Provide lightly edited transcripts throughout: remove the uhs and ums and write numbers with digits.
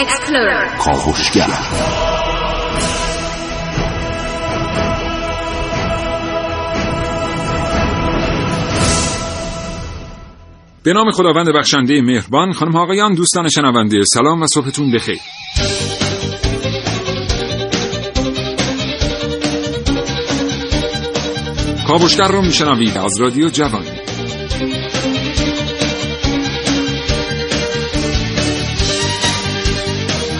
Explorer. کاوشگر. به نام خداوند بخشنده مهربان. خانم ها آقایان، دوستان شنونده، سلام و صبحتون بخیر. کاوشگر رو میشنوید از رادیو جوان.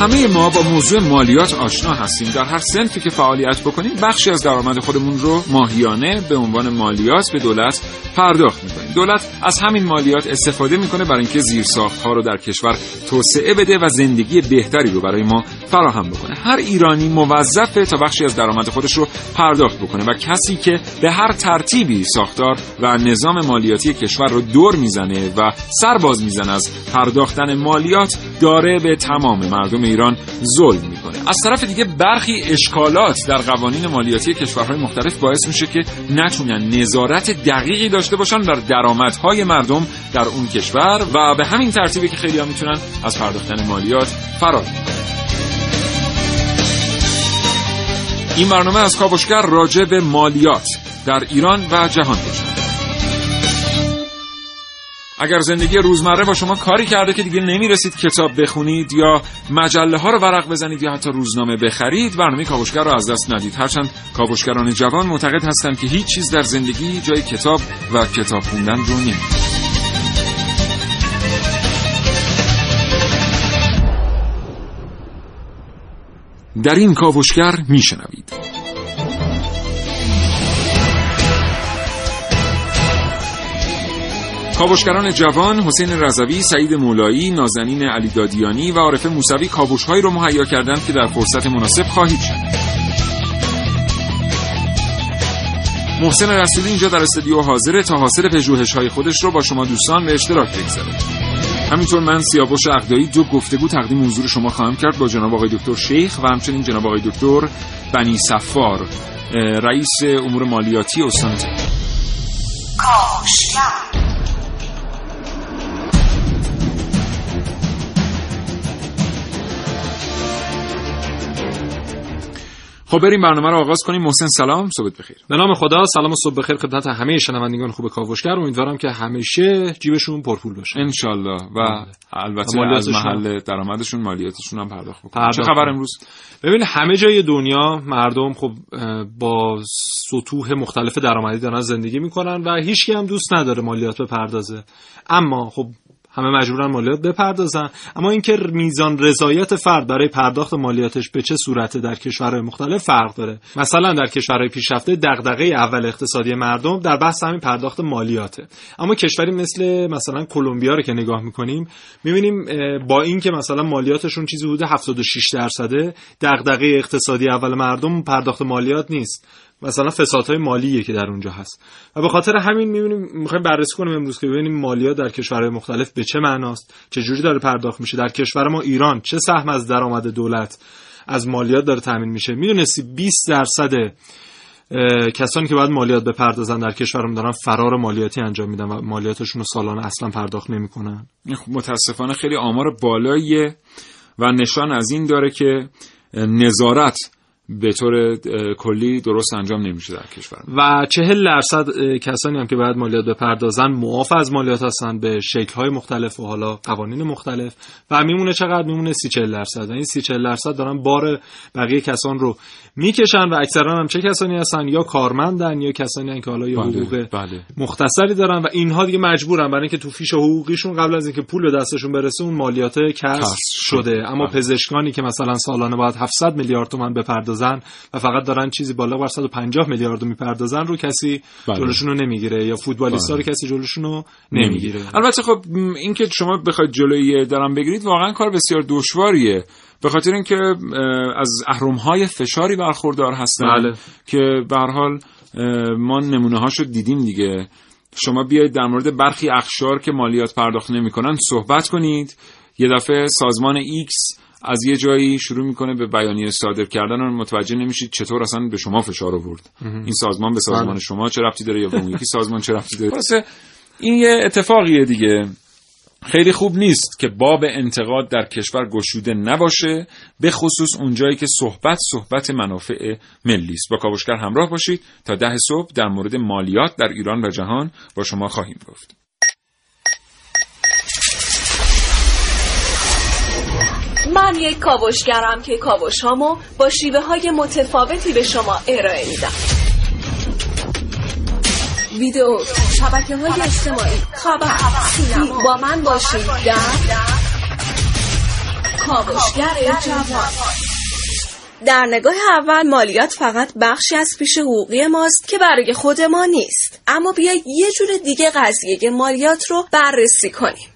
همه ما با موضوع مالیات آشنا هستیم. در هر صنفی که فعالیت بکنیم بخشی از درآمد خودمون رو ماهیانه به عنوان مالیات به دولت پرداخت میکنیم. دولت از همین مالیات استفاده میکنه برای اینکه زیرساخت‌ها رو در کشور توسعه بده و زندگی بهتری رو برای ما فراهم بکنه. هر ایرانی موظفه تا بخشی از درآمد خودش رو پرداخت بکنه و کسی که به هر ترتیبی ساختار و نظام مالیاتی کشور رو دور میزنه و سرباز میزنه از پرداختن مالیات، داره به تمام مردم ایران ظلم میکنه. از طرف دیگه برخی اشکالات در قوانین مالیاتی کشورهای مختلف باعث میشه که نتونن نظارت دقیقی داشته باشن بر درآمدهای مردم در اون کشور و به همین ترتیبی که خیلی‌ها میتونن از پرداختن مالیات فرار کنن. این برنامه از کاوشگر راجع به مالیات در ایران و جهان میشه. اگر زندگی روزمره با شما کاری کرده که دیگه نمیرسید کتاب بخونید یا مجله ها رو ورق بزنید یا حتی روزنامه بخرید، برنامه کاوشگر رو از دست ندید. هرچند کاوشگران جوان معتقد هستند که هیچ چیز در زندگی جای کتاب و کتاب خوندن رو نمیشه. در این کاوشگر میشنوید کاوشگران جوان. حسین رضوی، سعید مولایی، نازنین علیدادیانی و عارفه موسوی کاوش‌هایی رو مهیا کردند که در فرصت مناسب خواهید شنید. محسن رسولی اینجا در استودیو حاضر تا حاصل پژوهش‌های خودش رو با شما دوستان به اشتراک بگذاره. همینطور من سیاوش اخدایی دو گفتگو تقدیم حضور شما خواهم کرد با جناب آقای دکتر شیخ و همچنین جناب آقای دکتر بنی صفار، رئیس امور مالیاتی استان تهران. خب بریم برنامه رو آغاز کنیم. محسن سلام، صبح بخیر. به نام خدا، سلام و صبح بخیر خدمت همه شنوندگان خوب کاوشگر. امیدوارم که همیشه جیبشون پرپول باشه ان شاء الله و البته از محل درآمدشون مالیاتشون هم پرداخت بکنن. چه خبر امروز؟ ببین همه جای دنیا مردم خب با سطوح مختلف درآمدی دارن زندگی میکنن و هیچکی هم دوست نداره مالیات بپردازه، اما خب همه مجبورن مالیات بپردازن. اما اینکه میزان رضایت فرد برای پرداخت مالیاتش به چه صورت در کشورهای مختلف فرق داره. مثلا در کشورهای پیشرفته دغدغه اول اقتصادی مردم در بحث همین پرداخت مالیاته، اما کشوری مثلا کلمبیا رو که نگاه می‌کنیم می‌بینیم با اینکه مثلا مالیاتشون چیزی حدود 76% دغدغه اقتصادی اول مردم پرداخت مالیات نیست، مثلا فسادهای مالیه که در اونجا هست. و به خاطر همین می‌خوایم بررسی کنیم امروز که ببینیم مالیات در کشورهای مختلف به چه معناست، چه جوری داره پرداخت میشه، در کشور ما ایران چه سهم از درآمد دولت از مالیات داره تامین میشه. میدونستی 20% کسانی که باید مالیات بپردازن در کشورم دارن فرار مالیاتی انجام میدن و مالیاتشون رو سالانه اصلا پرداخت نمی‌کنن. متاسفانه خیلی آمار بالاییه و نشان از این داره که نظارت به طور کلی درست انجام نمیشه در کشور و 40% کسانی هم که باید مالیات بپردازن معاف از مالیات هستن به شکل‌های مختلف و حالا قوانین مختلف و میمونه چقدر؟ میمونه 30-40%. این 30-40% دارن بار بقیه کسان رو میکشن و اکثرا هم چه کسانی هستن؟ یا کارمندن یا کسانی هستن که حالا یه حقوق مختصری دارن و اینها دیگه مجبورن برای اینکه تو فیش حقوقیشون قبل از اینکه پول به دستشون برسه اون مالیات کسب شده. اما پزشکانی که مثلا سالانه باید 700 میلیارد تومان بپردازن و فقط دارن چیزی بالا بر 150 میلیارد میپردازن رو کسی جلوشون رو نمیگیره یا فوتبالیستا رو کسی جلوشون رو نمیگیره. البته خب اینکه شما بخواید جلوی درآمد بگیرید واقعا کار بسیار دشواریه، به خاطر اینکه از اهرم‌های فشاری برخوردار هستن. بله. که به هر حال ما نمونه‌هاشو دیدیم دیگه. شما بیایید در مورد برخی اقشار که مالیات پرداخت نمی‌کنن صحبت کنید، یه دفعه سازمان ایکس از یه جایی شروع میکنه به بیانیه صادر کردن و متوجه نمیشید چطور اصلا به شما فشار آورد. این سازمان به سازمان شما چه ربطی داره یا به اون یکی سازمان چه ربطی داره. این یه اتفاقیه دیگه. خیلی خوب نیست که باب انتقاد در کشور گشوده نباشه، به خصوص اونجایی که صحبت منافع ملی است. با کاوشگر همراه باشید تا 10 صبح در مورد مالیات در ایران و جهان با شما خواهیم گفت. من یک کاوشگرم که کاوش‌هامو با شیوه‌های متفاوتی به شما ارائه میدم. ویدئو، شبکه‌های اجتماعی، خبر، سینما. با من باشید در کاوشگر جوان. در نگاه اول مالیات فقط بخشی از پیش حقوقی ماست که برای خود ما نیست. اما بیایید یه جور دیگه قضیه مالیات رو بررسی کنیم.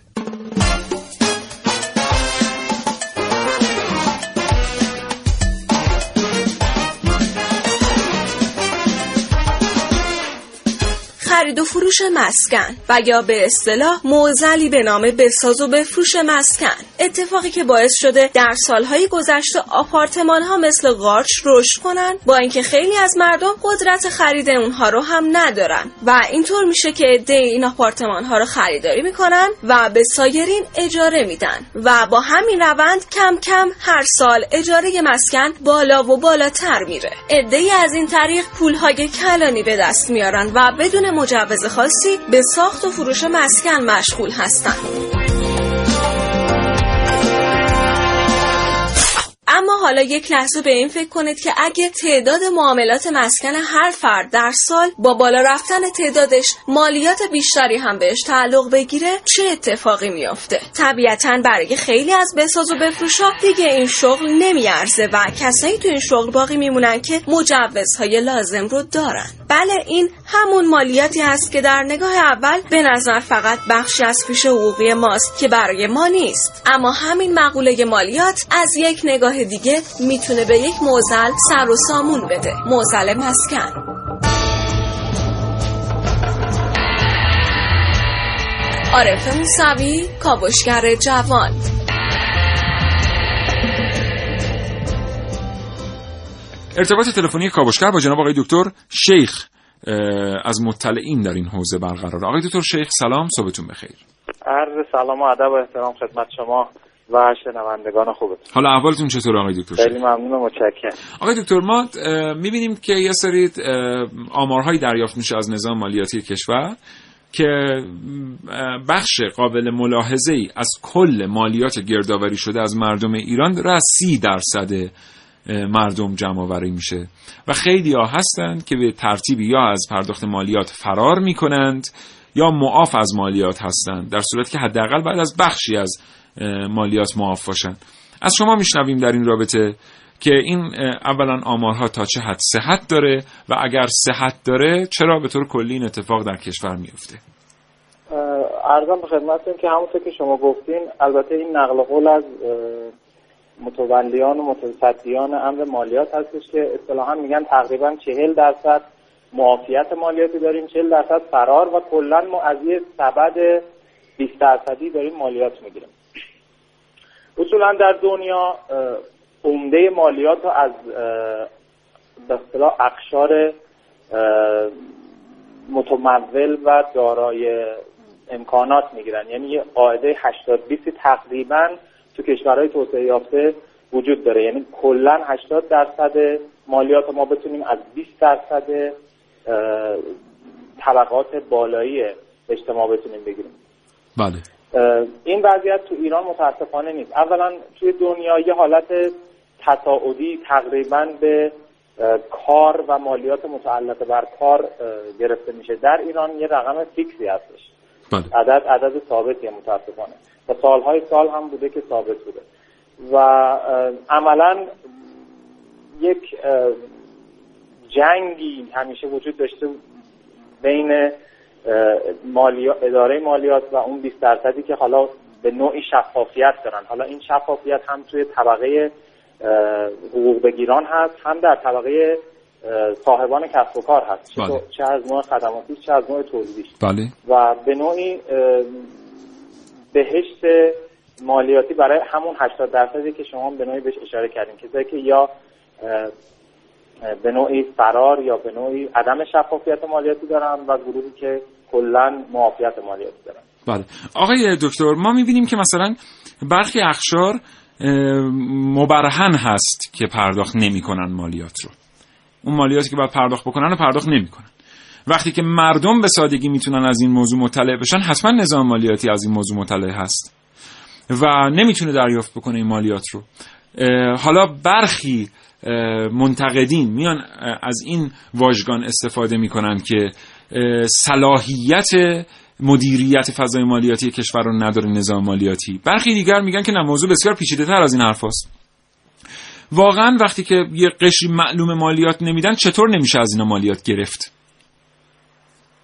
خرید و فروش مسکن و یا به اصطلاح معضلی به نام بساز و بفروش مسکن، اتفاقی که باعث شده در سالهای گذشته آپارتمان‌ها مثل قارچ رشد کنن، با اینکه خیلی از مردم قدرت خرید اونها رو هم ندارن و اینطور میشه که عده این آپارتمان‌ها رو خریداری میکنن و به سایرین اجاره میدن و با همین روند کم کم هر سال اجاره مسکن بالا و بالاتر میره. عده‌ای از این طریق پولهای کلانی به دست میارن و بدون مجوز خاصی به ساخت و فروش مسکن مشغول هستند. اما حالا یک لحظه به این فکر کنید که اگه تعداد معاملات مسکن هر فرد در سال با بالا رفتن تعدادش مالیات بیشتری هم بهش تعلق بگیره چه اتفاقی میافته؟ طبیعتاً برای خیلی از بساز و بفروشا دیگه این شغل نمیارزه و کسایی تو این شغل باقی میمونن که مجوزهای لازم رو دارن. بله، این همون مالیاتی هست که در نگاه اول به نظر فقط بخشی از فیش حقوقی ماست که برای ما نیست. اما همین مقوله مالیات از یک نگاه دیگه میتونه به یک معضل سر و سامون بده، معضل مسکن. عارفه موسوی، کاوشگر جوان. ارتباط تلفنی کاوشگر با جناب آقای دکتر شیخ از مطلعین در این حوزه برقرار. آقای دکتر شیخ سلام، صبحتون بخیر. عرض سلام و ادب و احترام خدمت شما و شنوندگان خوبتون. حالا احوالتون چطور آقای دکتر؟ خیلی ممنونم، متشکرم. آقای دکتر، ما می‌بینیم که یه سری آمارهایی دریافت میشه از نظام مالیاتی کشور که بخش قابل ملاحظه‌ای از کل مالیات گردآوری شده از مردم ایران را 30% مردم جمع‌آوری میشه و خیلی‌ها هستند که به ترتیبی یا از پرداخت مالیات فرار می‌کنند یا معاف از مالیات هستند، در صورتی که حداقل بعد از بخشی از مالیات معاف باشن. از شما میشنویم در این رابطه که این اولا آمارها تا چه حد صحت داره و اگر صحت داره چرا به طور کلی این اتفاق در کشور میفته؟ عرضم به خدمتتون که همونطور که شما گفتین، البته این نقل قول از متولیان و متصدیان امر مالیات هستش که اصطلاحا میگن تقریبا 40% معافیت مالیاتی داریم، 40% فرار و کلا ما از یه سبد 20% داریم مالیات میگیریم. اصولا در دنیا عمده مالیات از به اصطلاح اقشار متمول و دارای امکانات میگیرن، یعنی یه قاعده 80-20 تقریبا تو کشورهای توسعه یافته وجود داره، یعنی کلا 80% مالیات ما بتونیم از 20% طبقات بالایی اجتماع بتونیم بگیریم. بله، این وضعیت تو ایران متاسفانه نیست. اولا توی دنیا یه حالت تصاعدی تقریبا به کار و مالیات متعلقه بر کار گرفته میشه. در ایران یه رقم فیکسی هستش. بله. عدد ثابتیه متاسفانه و سالهای سال هم بوده که ثابت بوده و عملا یک جنگی همیشه وجود داشته بین اداره مالیات و اون 20%ی که حالا به نوعی شفافیت دارن. حالا این شفافیت هم توی طبقه حقوق بگیران هست، هم در طبقه صاحبان کسب و کار هست. بله. چه از نوع خدماتی، چه از نوع تولیدی. بله. و به نوعی بهشت مالیاتی برای همون 80%ی که شما به نوعی بهش اشاره کردین، کسایی که یا به نوعی فرار یا به نوعی عدم شفافیت مالیاتی دارن و گروهی که کلن معافیت مالیاتی دارن. بله آقای دکتر، ما میبینیم که مثلا برخی اقشار مبرهن هست که پرداخت نمی‌کنن مالیات رو. اون مالیاتی که باید پرداخت بکنن رو پرداخت نمی‌کنن. وقتی که مردم به سادگی میتونن از این موضوع مطلع بشن، حتما نظام مالیاتی از این موضوع مطلع هست و نمیتونه دریافت بکنه این مالیات رو. حالا برخی منتقدین میان از این واژگان استفاده میکنن که صلاحیت مدیریت فضای مالیاتی کشور رو نداره نظام مالیاتی. برخی دیگر میگن که نه، موضوع بسیار پیچیده تر از این حرف هست. واقعا وقتی که یه قشری معلوم مالیات نمیدن، چطور نمیشه از اینا مالیات گرفت؟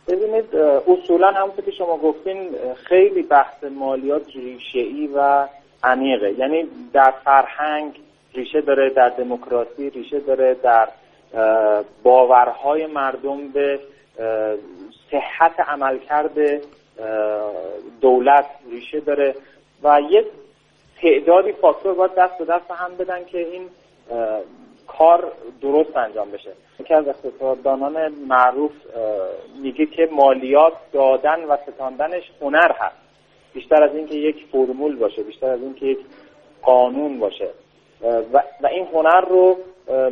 ببینید، اصولا همونطور که شما گفتین خیلی بحث مالیات ریشه‌ای و عمیقه، یعنی در فرهنگ ریشه داره، در دموکراسی ریشه داره، در باورهای مردم به صحت عملکرد دولت ریشه داره و یه تعدادی فاکتور باید دست به دست هم بدن که این کار درست انجام بشه. یکی از اقتصاددانان معروف میگه که مالیات دادن و ستاندنش هنر هست، بیشتر از اینکه یک فرمول باشه، بیشتر از اینکه یک قانون باشه و این هنر رو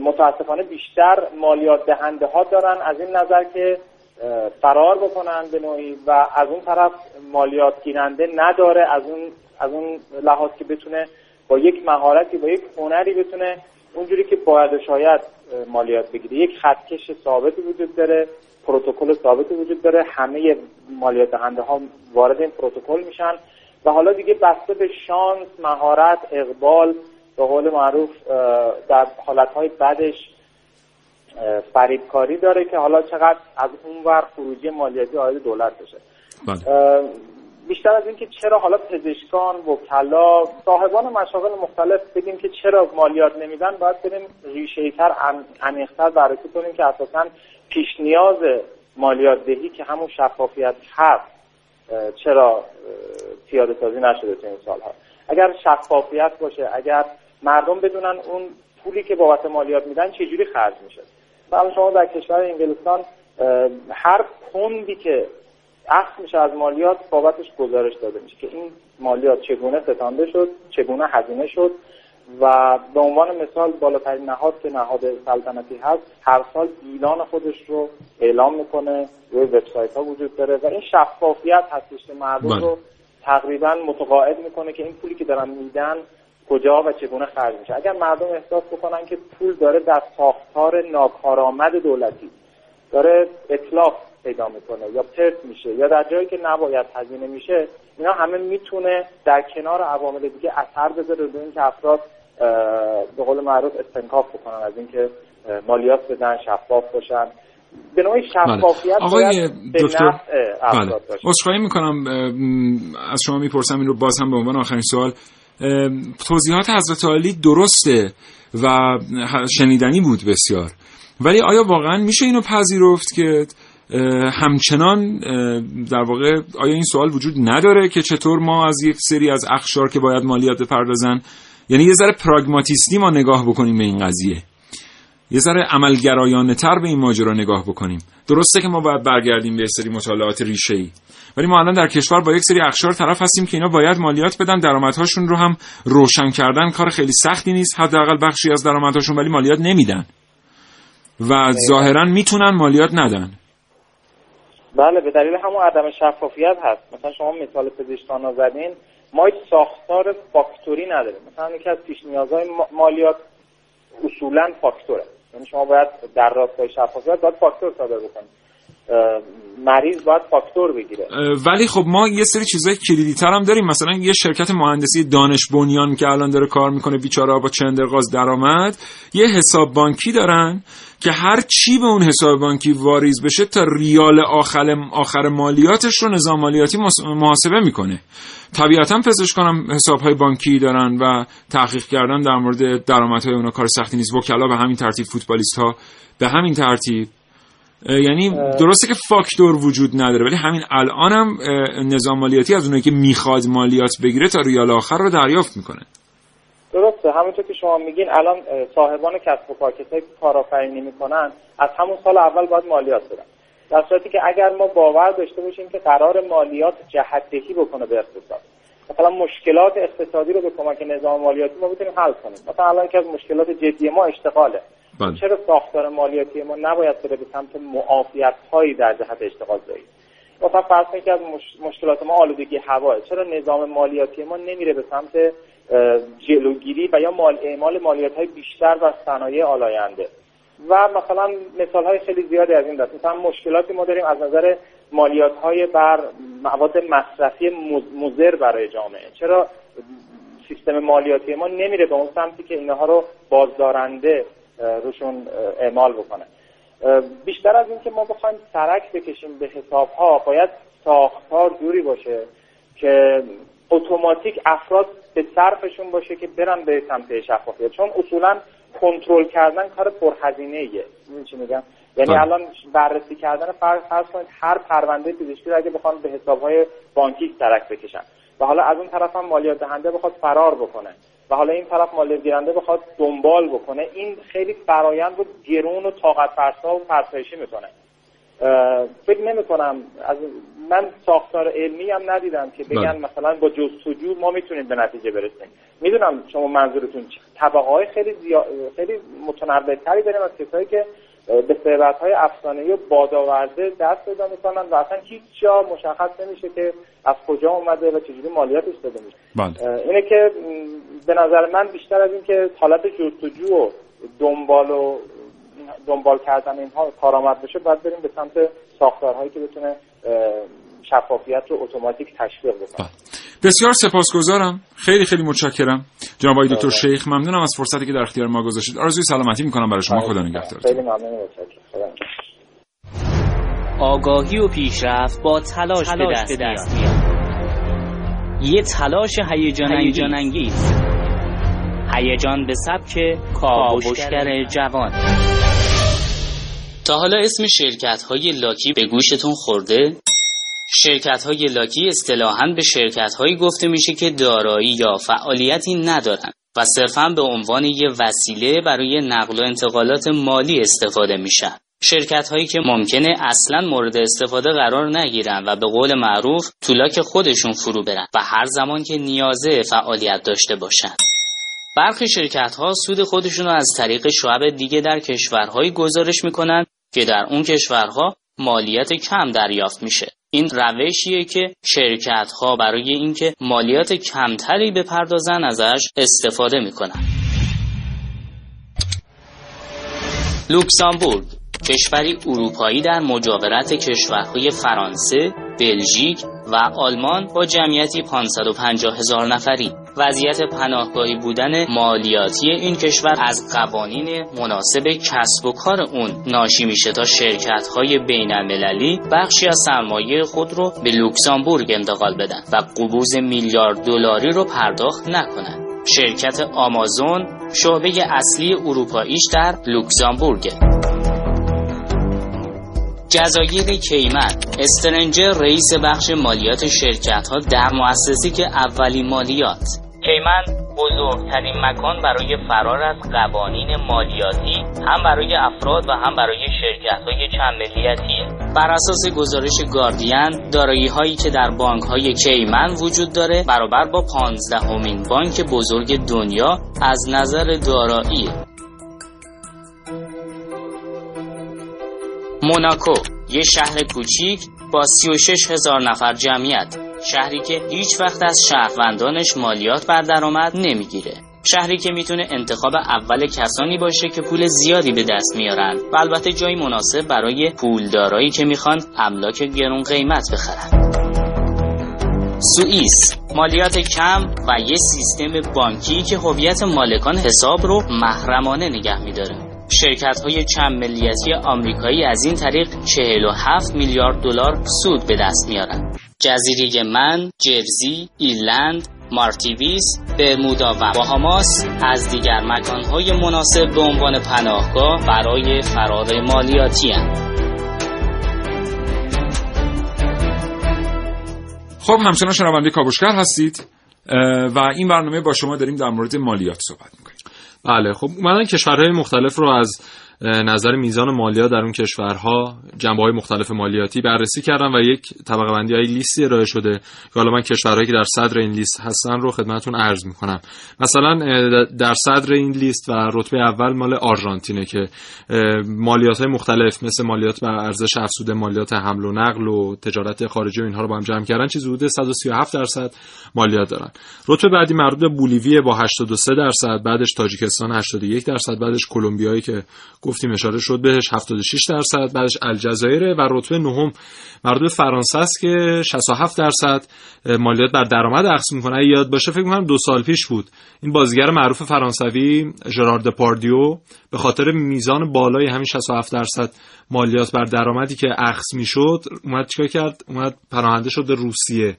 متاسفانه بیشتر مالیات دهنده ها دارن، از این نظر که فرار بکنن به نوعی و از اون طرف مالیات گیرنده نداره از اون لحاظ که بتونه با یک مهارتی با یک هنری بتونه اونجوری که باید و شاید مالیات بگیره. یک خطکش ثابتی وجود داره، پروتکل ثابتی وجود داره، همه مالیات دهنده ها وارد این پروتکل میشن و حالا دیگه بسته به شانس، مهارت، اقبال، به قول معروف در حالتهای بعدش فریبکاری داره که حالا چقدر از اون ور خروجی مالیاتی وارد دولت بشه. بیشتر از این که چرا حالا پزشکان، وکلا، صاحبان مشاغل مختلف بگیم که چرا مالیات نمیدن، باید بریم ریشه‌ای‌تر، عمیق‌تر بررسی کنیم که اساساً پیش نیاز مالیات دهی که همون شفافیت هست چرا پیاده سازی نشده تو این سالها. اگر شفافیت باشه، اگر مردم بدونن اون پولی که بابت مالیات میدن چجوری خرج میشه. مثلا شما در کشور انگلستان هر پوندی که اخذ میشه از مالیات بابتش گزارش داده میشه که این مالیات چگونه ستانده شد، چگونه هزینه شد و به عنوان مثال بالاترین نهاد که نهاد سلطنتی هست هر سال اعلان خودش رو اعلام میکنه، روی وبسایت ها وجود داره و این شفافیت هستش که مردم رو تقریبا متقاعد میکنه که این پولی که دارن میدن کجا و چگونه خرج میشه. اگر مردم احساس بکنن که پول داره در ساختار ناکارآمد دولتی داره اطلاق پیدا میکنه یا پرت میشه یا در جایی که نباید هزینه میشه، اینا همه میتونه در کنار عوامل دیگه اثر بذاره روی اینکه افراد به قول معروف استنکاف بکنن از اینکه مالیات بدن، شفاف باشن. به نوعی شفافیت باید به نفع افراد باشه. عذرخواهی میکنم، از شما میپرسم این رو باز هم به عنوان آخرین سوال. توضیحات حضرت عالی درسته و شنیدنی بود بسیار، ولی آیا واقعا میشه اینو پذیرفت که همچنان در واقع آیا این سوال وجود نداره که چطور ما از یک سری از اقشار که باید مالیات بپردازن، یعنی یه ذره پراگماتیستی ما نگاه بکنیم به این قضیه، یه ذره عملگرایانه تر به این ماجرا نگاه بکنیم. درسته که ما باید برگردیم به سری مطالعات ریشه‌ای، ولی ما الان در کشور با یک سری اقشار طرف هستیم که اینا باید مالیات بدن، درآمدهاشون رو هم روشن کردن کار خیلی سختی نیست، حداقل بخشی از درآمدهاشون، ولی مالیات نمیدن و ظاهراً میتونن مالیات ندن. بله، به دلیل همون عدم شفافیت هست. مثلا شما مثال پزشکان ها زدین، ما هیچ ساختار فاکتوری نداریم. مثلا یکی از پیش نیازهای مالیات اصولاً فاکتوره، یعنی شما باید در راستای شفافیت باید فاکتور صادر بکنید، مریض باید فاکتور بگیره. ولی خب ما یه سری چیزای کلیدی‌تر هم داریم، مثلا یه شرکت مهندسی دانش بنیان که الان داره کار میکنه بیچاره با چندرغاز درآمد، یه حساب بانکی دارن که هر چی به اون حساب بانکی واریز بشه تا ریال آخر مالیاتش رو نظام مالیاتی محاسبه میکنه. طبیعتاً پزشکان هم حساب‌های بانکی دارن و تحقیق کردن در مورد درآمدهای اونا کار سختی نیست. وکلا به همین ترتیب، فوتبالیست‌ها به همین ترتیب. یعنی درسته که فاکتور وجود نداره، ولی همین الان هم نظام مالیاتی از اونایی که میخواد مالیات بگیره تا ریال آخر رو دریافت میکنه. درسته، همونطور که شما میگین الان صاحبان کسب و کارهایی که کارآفرینی میکنن از همون سال اول باید مالیات بدن. در صورتی که اگر ما باور داشته باشیم که قرار مالیات جهت‌دهی بکنه به اقتصاد، مثلا مشکلات اقتصادی رو به کمک نظام مالیاتی ما بتونیم حل کنیم. مثلا الان یکی از مشکلات جدی ما اشتغاله. چرا ساختار مالیاتی ما نباید بره به سمت معافیت‌هایی در جهت اشتغال زایی؟ مثلا فرض کنید که از مشکلات ما آلودگی هواه، چرا نظام مالیاتی ما نمیره به سمت جلوگیری و یا اعمال مالیات‌های بیشتر بر صنایع آلاینده؟ و مثلا مثال‌های خیلی زیادی از این دست. مثلا مشکلاتی ما داریم از نظر مالیات‌های بر مواد مصرفی مضر برای جامعه. چرا سیستم مالیاتی ما نمیره به اون سمتی که اینها رو بازدارنده روشون اعمال بکنه؟ بیشتر از این که ما بخوایم سرک بکشیم به حساب‌ها، باید ساختار جوری باشه که اتوماتیک افراد به صرفشون باشه که برن به سمت شفافیت. چون اصولاً کنترل کردن کار پرهزینه‌ایه. این چی میگم؟ یعنی الان بررسی کردن فرض کنید هر پرونده پزشکی رو اگه بخوان به حساب‌های بانکی سرک بکشن و حالا از اون طرف هم مالیات دهنده بخواد فرار بکنه و حالا این طرف مالیات گیرنده بخواد دنبال بکنه، این خیلی فرآیند رو گرون و طاقت فرسا و فرسایشی میکنه. فکر نمی‌کنم من ساختار علمی هم ندیدم که بگن مثلا با جستجو ما میتونیم به نتیجه برسیم. میدونم شما منظورتون چیه. طبقه‌های خیلی متنوع‌تری داریم از کسایی که به ثروت‌های افسانه‌ای و بادآورده دست پیدا می‌کنن و اصلا هیچ جا مشخص نمیشه که از کجا اومده و چجوری مالیاتش داده میشه. اینه که به نظر من بیشتر از این که حالت جستجو و دنبال کردن اینها کارآمد بشه، باید بریم به سمت ساختارهایی که بتونه شفافیت رو اتوماتیک تشویق بکنه. بسیار سپاسگزارم. خیلی خیلی متشکرم جناب آقای دکتر شیخ. ممنونم از فرصتی که در اختیار ما گذاشتید. آرزوی سلامتی میکنم برای شما. خدا نگهدارت. خیلی ممنونم. آگاهی و پیشرفت با تلاش به دست میاد. یه تلاش هیجان انگیز، هیجان به سبک کاوشگر جوان. تا حالا اسم شرکت‌های لاکی به گوشتون خورده؟ شرکت‌های لاکی اصطلاحاً به شرکت‌هایی گفته میشه که دارایی یا فعالیتی ندارن و صرفاً به عنوان یه وسیله برای نقل و انتقالات مالی استفاده میشن. شرکت‌هایی که ممکنه اصلاً مورد استفاده قرار نگیرن و به قول معروف تو لاک خودشون فرو برن و هر زمان که نیازه فعالیت داشته باشن. برخی شرکت‌ها سود خودشون رو از طریق شعب دیگه در کشورهای گزارش می‌کنن که در اون کشورها مالیات کم دریافت میشه. این روشیه که شرکت‌ها برای اینکه مالیات کمتری بپردازن ازش استفاده می‌کنن. لوکزامبورگ، کشوری اروپایی در مجاورت کشورهای فرانسه، بلژیک و آلمان با جمعیتی 550,000 نفری. وضعیت پناهگاهی بودن مالیاتی این کشور از قوانین مناسب کسب و کار اون ناشی میشه تا شرکت‌های بین‌المللی بخشی از سرمایه خود رو به لوکزامبورگ انتقال بدن و قبوض $1 میلیارد رو پرداخت نکنن. شرکت آمازون شعبه اصلی اروپاییش در لوکزامبورگه. جزایر کیمن، استرنجر رئیس بخش مالیات شرکت‌ها در مؤسسه‌ای که اولین مالیات کیمن بزرگترین مکان برای فرار از قوانین مالیاتی هم برای افراد و هم برای شرکت‌های چند ملیتیه. بر اساس گزارش گاردین، دارایی‌هایی که در بانک‌های کیمن وجود داره برابر با 15مین بانک بزرگ دنیا از نظر دارایی. موناکو، یه شهر کوچیک با 36,000 نفر جمعیت، شهری که هیچ وقت از شهروندانش مالیات بر درآمد نمیگیره، شهری که میتونه انتخاب اول کسانی باشه که پول زیادی به دست میارن و البته جایی مناسب برای پولدارایی که میخوان املاک گرون قیمت بخرن. سوئیس، مالیات کم و یه سیستم بانکی که هویت مالکان حساب رو محرمانه نگه میداره. شرکت‌های چند ملیتی آمریکایی از این طریق $47 میلیارد سود به دست میارن. جزیره من، جرسی، ایرلند، مارتینیک، برمودا و باهاماس از دیگر مکان‌های مناسب به عنوان پناهگاه برای فرار مالیاتی هستند. خب همچنان شنونده کاوشگر هستید و این برنامه با شما داریم در مورد مالیات صحبت می‌کنیم. بله، خب اومدن کشورهای مختلف رو از نظر میزان مالیات در اون کشورها، جنبه‌های مختلف مالیاتی بررسی کردم و یک طبقه بندی های لیستی ارائه شده که حالا من کشورهایی که در صدر این لیست هستن رو خدمتتون عرض می‌کنم. مثلا در صدر این لیست و رتبه اول مال آرژانتینه که مالیات‌های مختلف مثل مالیات بر ارزش افزوده، مالیات حمل و نقل و تجارت خارجی و اینها رو با هم جمع کردن چیز حدود 137% مالیات دارن. رتبه بعدی مربوط به بولیوی با 83%، بعدش تاجیکستان 81%، بعدش کلمبیایی که گفتیم اشاره شد بهش 76%، بعدش الجزایر و رتبه نهم مربوط به فرانس است که 67% مالیات بر درآمد اخذ می‌کنه. یاد باشه فکر می‌کنم 2 سال پیش بود این بازیگر معروف فرانسوی ژرار دوپاردیو به خاطر میزان بالای همین 67% مالیات بر درآمدی که اخذ می‌شد اومد چیکار کرد؟ اومد پناهنده شد روسیه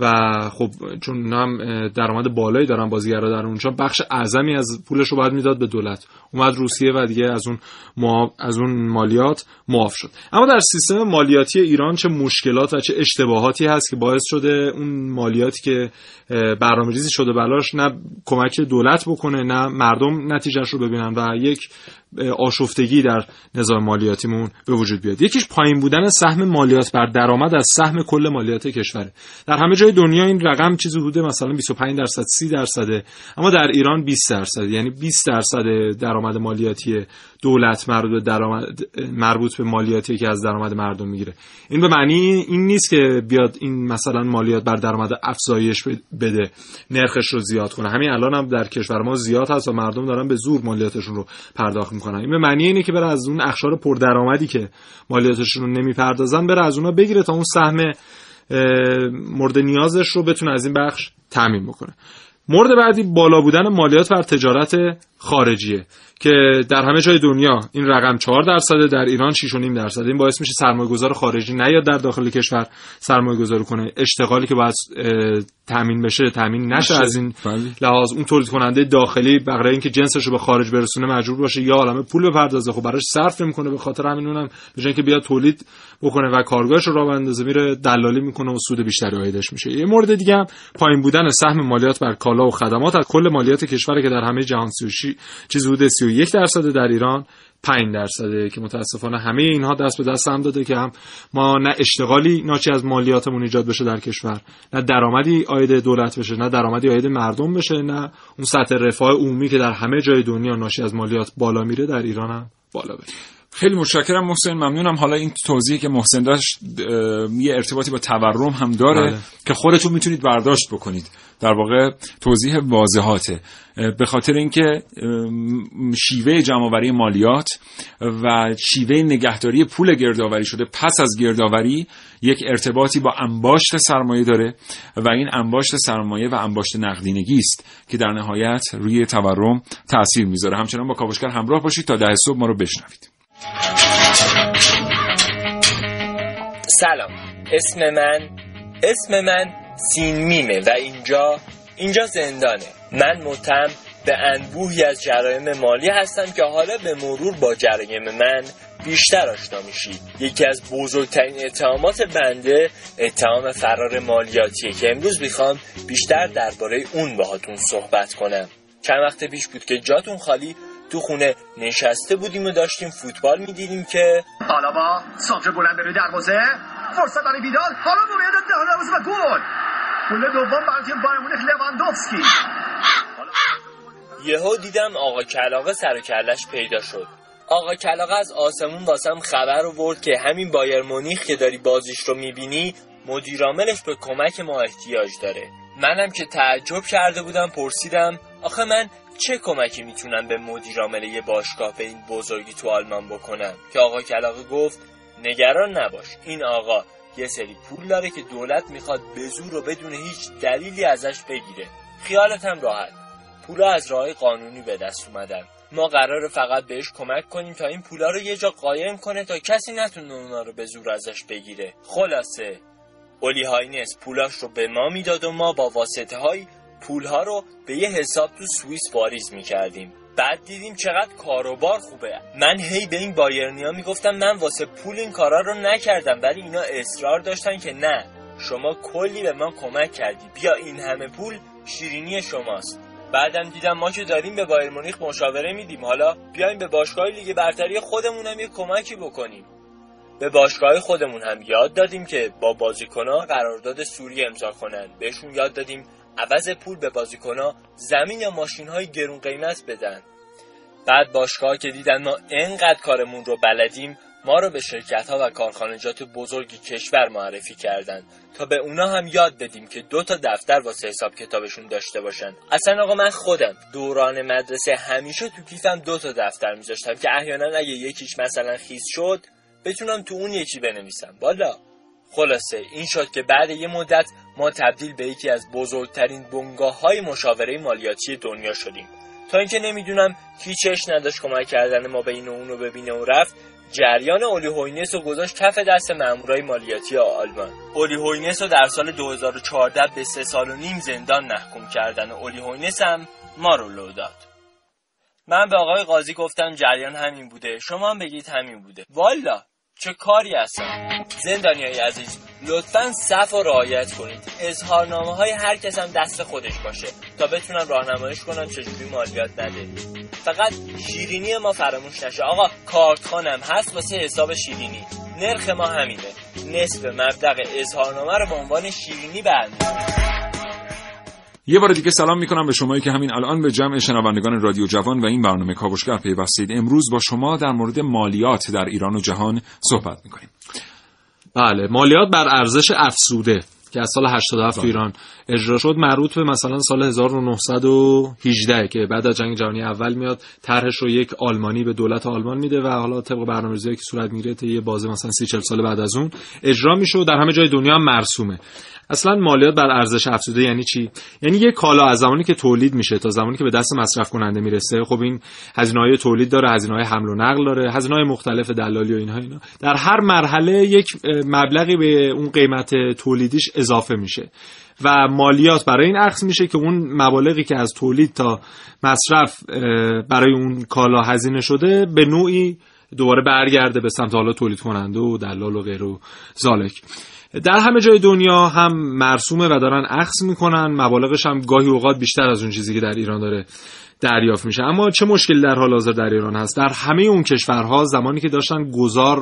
و خب چون اونا هم درآمد بالایی دارن بازیگرا در اونجا بخش اعظمی از پولش رو باید میداد به دولت، اومد روسیه و دیگه از اون مالیات معاف شد. اما در سیستم مالیاتی ایران چه مشکلات و چه اشتباهاتی هست که باعث شده اون مالیاتی که برنامه‌ریزی شده بلاش نه کمک دولت بکنه نه مردم نتیجهش رو ببینن و یک آشفتگی در نظام مالیاتیمون به وجود بیاد. یکیش پایین بودن سهم مالیات بر درآمد از سهم کل مالیات کشوره. در همه جای دنیا این رقم چیزی حدود مثلا 25%، 30%، اما در ایران 20%، یعنی 20% درآمد مالیاتی دولت مربوط به مالیاتی که از درآمد مردم میگیره. این به معنی این نیست که بیاد این مثلا مالیات بر درآمد افزایش بده، نرخش رو زیاد کنه. همین الان هم در کشور ما زیاد هست و مردم دارن به زور مالیاتشون رو پرداخت میکنن. این به معنی اینه که بره از اون اقشار پردرآمدی که مالیاتشون رو نمیپردازن بره از اونها بگیره تا اون سهم مورد نیازش رو بتونه از این بخش تامین بکنه. مورد بعدی بالا بودن مالیات بر تجارت خارجیه که در همه جای دنیا این رقم 4%، در ایران 6.5%. این باعث میشه سرمایه‌گذار خارجی نیاد در داخل کشور سرمایه‌گذاری کنه، اشتغالی که باید تامین بشه تامین نشه از این لحاظ، اون تولید کننده داخلی بغیر اینکه جنسش رو به خارج برسونه مجبور باشه یا عالمه پول بپردازه، خب براش صرف نمی‌کنه، به خاطر همین اونم به جای اینکه بیاد تولید بکنه و کارگاهش رو راه بندازه میره دلالی میکنه و سود بیشتری عایدش میشه. یه مورد دیگه هم پایین بودن سهم مالیات بر کالا و خدمات از کل مالیات کشور که در همه جهان چیز حدود 31%، در ایران 5% که متاسفانه همه اینها دست به دست هم داده که هم ما نه اشتغالی ناشی از مالیاتمون ایجاد بشه در کشور، نه درآمدی عاید دولت بشه، نه درآمدی عاید مردم بشه، نه اون سطح رفاه عمومی که در همه جای دنیا ناشی از مالیات بالا میره در ایران هم بالا بره. خیلی متشکرم محسن، ممنونم. حالا این توضیحی که محسن داشت یه ارتباطی با تورم هم داره که خودتون میتونید برداشت بکنید، در واقع توضیح واضحاته، به خاطر اینکه شیوه جمع‌آوری مالیات و شیوه نگهداری پول گردآوری شده پس از گردآوری یک ارتباطی با انباشت سرمایه داره و این انباشت سرمایه و انباشت نقدینگی است که در نهایت روی تورم تأثیر میذاره. همچنان با کاوشگر همراه باشید تا 10 صبح ما رو بشنوید. سلام، اسم من سینمیمه و اینجا زندانه. من متهم به انبوهی از جرایم مالی هستم که حالا به مرور با جرایم من بیشتر آشنا میشید. یکی از بزرگترین اتهامات بنده اتهام فرار مالیاتیه که امروز میخوام بیشتر درباره اون باهاتون صحبت کنم. چند وقت پیش بود که جاتون خالی تو خونه نشسته بودیم و داشتیم فوتبال میدیدیم که حالا با سانتر بلند روی دروازه فرصت برای بیدال، حالا موقعیت در دروازه و گل. گل دوم برای تیم بایر مونیخ لیواندوسکی. یهو دیدم آقا کلاغه سر و کله‌اش پیدا شد. آقا کلاغه از آسمون واسم خبر آورد که همین بایر مونیخ که داری بازیش رو میبینی مدیرعاملش به کمک ما احتیاج داره. منم که تعجب کرده بودم پرسیدم آخه من چه کمکی میتونم به مدیر عامل یه باشگاه به این بزرگی تو آلمان بکنم؟ که آقا کلاغه گفت نگران نباش، این آقا یه سری پول داره که دولت میخواد به زور و بدون هیچ دلیلی ازش بگیره. خیالت هم راحت، پولا از راه قانونی به دست اومدن، ما قراره فقط بهش کمک کنیم تا این پولا رو یه جا قایم کنه تا کسی نتونه اونا رو به زور ازش بگیره. خلاصه اولی هاینس پولاش رو به ما میداد و ما با واسطه های پولها رو به یه حساب تو سوئیس واریز می‌کردیم. بعد دیدیم چقدر کاروبار خوبه. من هی به این بایرنیا میگفتم من واسه پول این کارا رو نکردم، ولی اینا اصرار داشتن که نه، شما کلی به من کمک کردی، بیا این همه پول شیرینی شماست. بعدم دیدم ما که داریم به بایر مونیخ مشاوره میدیم، حالا بیایم به باشگاه لیگ برتری خودمون هم یه کمکی بکنیم. به باشگاه خودمون هم یاد دادیم که با بازیکن‌ها قرارداد سوری امضا کنن. بهشون یاد دادیم عوض پول به بازیکن‌ها زمین یا ماشین‌های گرون قیمت بدن. بعد باشگاه که دیدن ما انقدر کارمون رو بلدیم، ما رو به شرکت‌ها و کارخانجات بزرگ کشور معرفی کردن تا به اونا هم یاد بدیم که 2 تا دفتر واسه حساب کتابشون داشته باشن. اصلا آقا من خودم دوران مدرسه همیشه تو کیفم 2 تا دفتر می‌ذاشتم که احیانا اگه یکیش مثلا خیس شد بتونم تو اون یکی بنویسم. والا خلاصه این شد که بعد یه مدت ما تبدیل به یکی از بزرگترین بنگاه‌های مشاوره مالیاتی دنیا شدیم. تا اینکه نمیدونم کی چش نداشت کمک کردن ما به این و اون رو ببینه و رفت جریان اولی هوینس رو گذاشت کف دست مامورای مالیاتی آلمان. اولی هوینس رو در سال 2014 به 3.5 سال زندان محکوم کردن. اولی هوینس هم ما رو لو داد. من به آقای قاضی گفتم جریان همین بوده، شما هم بگید همین بوده. والا چه کاری هستن؟ زندانیای عزیز لطفاً صف و رعایت کنید. اظهارنامه‌های هر کس هم دست خودش باشه تا بتونن راهنماییش کنن چجوری مالیات نده. فقط شیرینی ما فراموش نشه. آقا کارتخوانم هست واسه حساب شیرینی. نرخ ما همینه. نصف مبلغ اظهارنامه رو به عنوان شیرینی برمی‌داریم. یه بار دیگه سلام میکنم به شمایی که همین الان به جمع شنوندگان رادیو جوان و این برنامه کاوشگر پیوستید. امروز با شما در مورد مالیات در ایران و جهان صحبت میکنیم. بله، مالیات بر ارزش افزوده که از سال 87 تو ایران اجرا شد مربوط به مثلا سال 1918 که بعد از جنگ جهانی اول میاد طرحش رو یک آلمانی به دولت آلمان میده و حالا طبق برنامه‌ریزی که صورت میگیره طی بازه مثلا 30-40 سال بعد از اون اجرا میشه و در همه جای دنیا هم مرسومه. اصلا مالیات بر ارزش افزوده یعنی چی؟ یعنی یک کالا از زمانی که تولید میشه تا زمانی که به دست مصرف کننده میرسه، خب این هزینه‌های تولید داره، هزینه‌های حمل و نقل داره، هزینه‌های مختلف دلالی و اینا در هر مرحله یک مبلغی به اون قیمت تولیدیش اضافه میشه و مالیات برای این اخذ میشه که اون مبالغی که از تولید تا مصرف برای اون کالا هزینه شده به نوعی دوباره برگرده به سمت حالا تولید کننده و دلال و غیر و ذالک. در همه جای دنیا هم مرسومه و دارن اخذ میکنن، مبالغش هم گاهی اوقات بیشتر از اون چیزی که در ایران داره دریافت میشه. اما چه مشکلی در حال حاضر در ایران هست؟ در همه اون کشورها زمانی که داشتن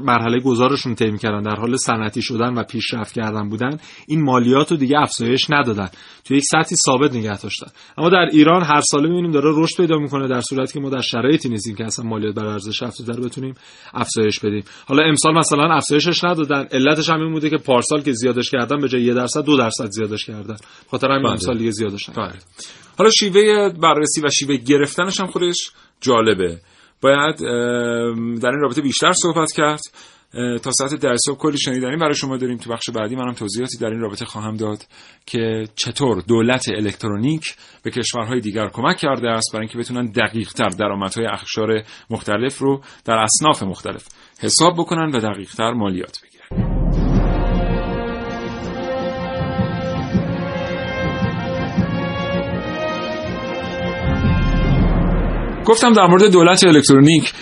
مرحله گذارشون طی می‌کردن، در حال صنعتی شدن و پیشرفت کردن بودن، این مالیات رو دیگه افزایش ندادن، تو یک سطحی ثابت نگه داشتن. اما در ایران هر ساله می‌بینیم داره رشد پیدا می‌کنه، در صورتی که ما در شرایطی نیستیم که اصلا مالیات بر ارزش افزوده رو بتونیم افزایش بدیم. حالا امسال مثلا افزایشش ندادن، علتش همین بوده که پارسال که زیادش کردن به جای 1% 2% زیادش کردن، خاطر همین امسال دیگه زیادش کردن. حالا شیوه بررسی و شیوه گرفتنش هم خودش جالبه. باید در این رابطه بیشتر صحبت کرد. تا ساعت 10 صبح کلی شنیدنی برای شما داریم. تو بخش بعدی منم توضیحاتی در این رابطه خواهم داد که چطور دولت الکترونیک به کشورهای دیگر کمک کرده است برای اینکه بتونن دقیق‌تر درآمدهای اقشار مختلف رو در اصناف مختلف حساب بکنن و دقیق‌تر مالیات بگیرن. گفتم در مورد دولت الکترونیک،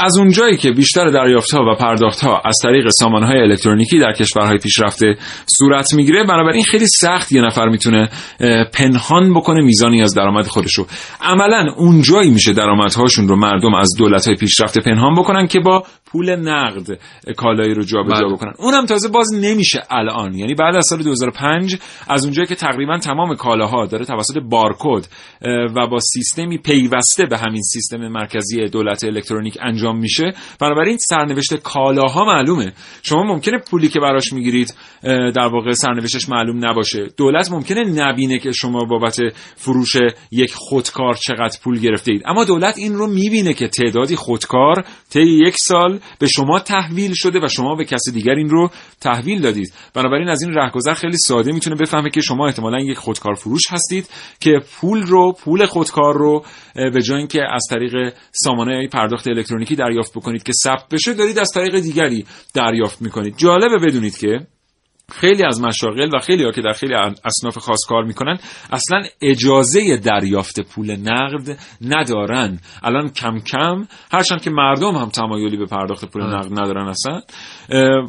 از اونجایی که بیشتر دریافت‌ها و پرداخت‌ها از طریق سامانه‌های الکترونیکی در کشورهای پیشرفته صورت میگیره، بنابراین خیلی سخت یه نفر میتونه پنهان بکنه میزانی از درآمد خودش رو. عملاً اونجایی میشه درآمدهاشون رو مردم از دولت‌های پیشرفته پنهان بکنن که با پول نقد کالایی رو جابجا بکنن. اونم تازه باز نمیشه الان، یعنی بعد از سال 2005 از اونجایی که تقریباً تمام کالاها داره توسط بارکد و با سیستمی پیوسته به همین سیستم مرکزی دولت الکترونیک انجام میشه، بنابراین سرنوشت کالاها معلومه. شما ممکنه پولی که براش میگیرید در واقع سرنوشتش معلوم نباشه. دولت ممکنه نبینه که شما بابت فروش یک خودکار چقدر پول گرفته اید، اما دولت این رو میبینه که تعدادی خودکار طی 1 سال به شما تحویل شده و شما به کسی دیگر این رو تحویل دادید. بنابراین از این رهگذر خیلی ساده میتونه بفهمه که شما احتمالاً یک خودکار فروش هستید که پول خودکار رو به جای اینکه از طریق سامانه پرداخت الکترونیکی دریافت بکنید که ثبت بشه، دارید از طریق دیگری دریافت میکنید. جالبه بدونید که خیلی از مشاغل و خیلی‌ها که در خیلی اصناف خاص کار میکنن اصلا اجازه دریافت پول نقد ندارن. الان کم کم هرچند که مردم هم تمایلی به پرداخت پول نقد ندارن، اصلا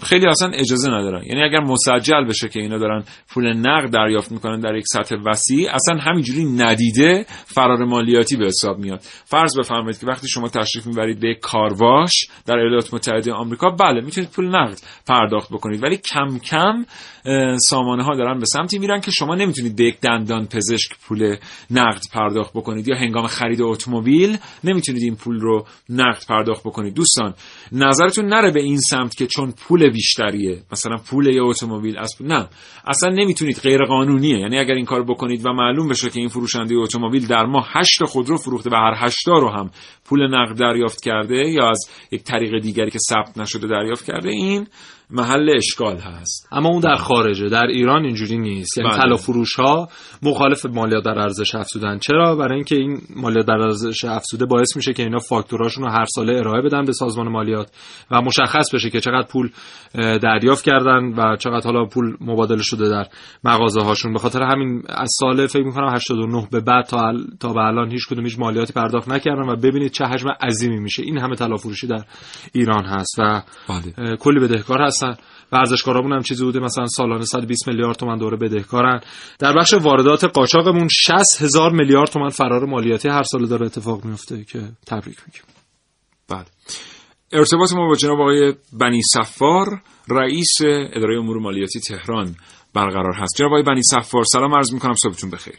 خیلی اصلا اجازه ندارن. یعنی اگر مسجل بشه که اینا دارن پول نقد دریافت میکنن در یک سطح وسیع، اصلا همینجوری ندیده فرار مالیاتی به حساب میاد. فرض بفرمایید که وقتی شما تشریف میبرید به کارواش در ایالات متحده آمریکا، بله میتونید پول نقد پرداخت بکنید، ولی کم کم سامانه ها دارن به سمتی میرن که شما نمیتونید به یک دندان پزشک پول نقد پرداخت بکنید، یا هنگام خرید اتومبیل نمیتونید این پول رو نقد پرداخت بکنید. دوستان نظرتون نره به این سمت که چون پول بیشتریه مثلا پول یه اتومبیل نه، اصلا نمیتونید، غیر قانونیه. یعنی اگر این کار بکنید و معلوم بشه که این فروشنده اتومبیل در ما 8 خودرو فروخته و هر 8 تا رو هم پول نقد دریافت کرده یا از یک طریق دیگری که ثبت نشده دریافت کرده، این محل اشکال هست. اما اون در خارجه، در ایران اینجوری نیست. یعنی طلا فروش‌ها مخالف مالیات در ارزش افزودن. چرا؟ برای اینکه این مالیات در ارزش افزوده باعث میشه که اینا فاکتوراشون رو هر ساله ارائه بدن به سازمان مالیات و مشخص بشه که چقدر پول دریافت کردن و چقدر حالا پول مبادله شده در مغازه هاشون. به خاطر همین از سال فکر می‌کنم 89 به بعد تا به الان هیچ کدوم هیچ مالیاتی پرداخت نکردن و ببینید چه حجم عظیمی میشه. این همه طلا فروشی در ایران هست و کلی بدهکار هست. ورزشکارامون هم چیزی بوده مثلا سالانه 120 میلیارد تومان دوره بدهکارن. در بخش واردات قاچاقمون 60 هزار میلیارد تومان فرار مالیاتی هر سال داره اتفاق میفته که تبریک میگیم. بله. ارتباط ما با جناب آقای بنی صفار رئیس اداره امور مالیاتی تهران برقرار هست. جناب آقای بنی صفار سلام عرض می‌کنم، صبحتون بخیر.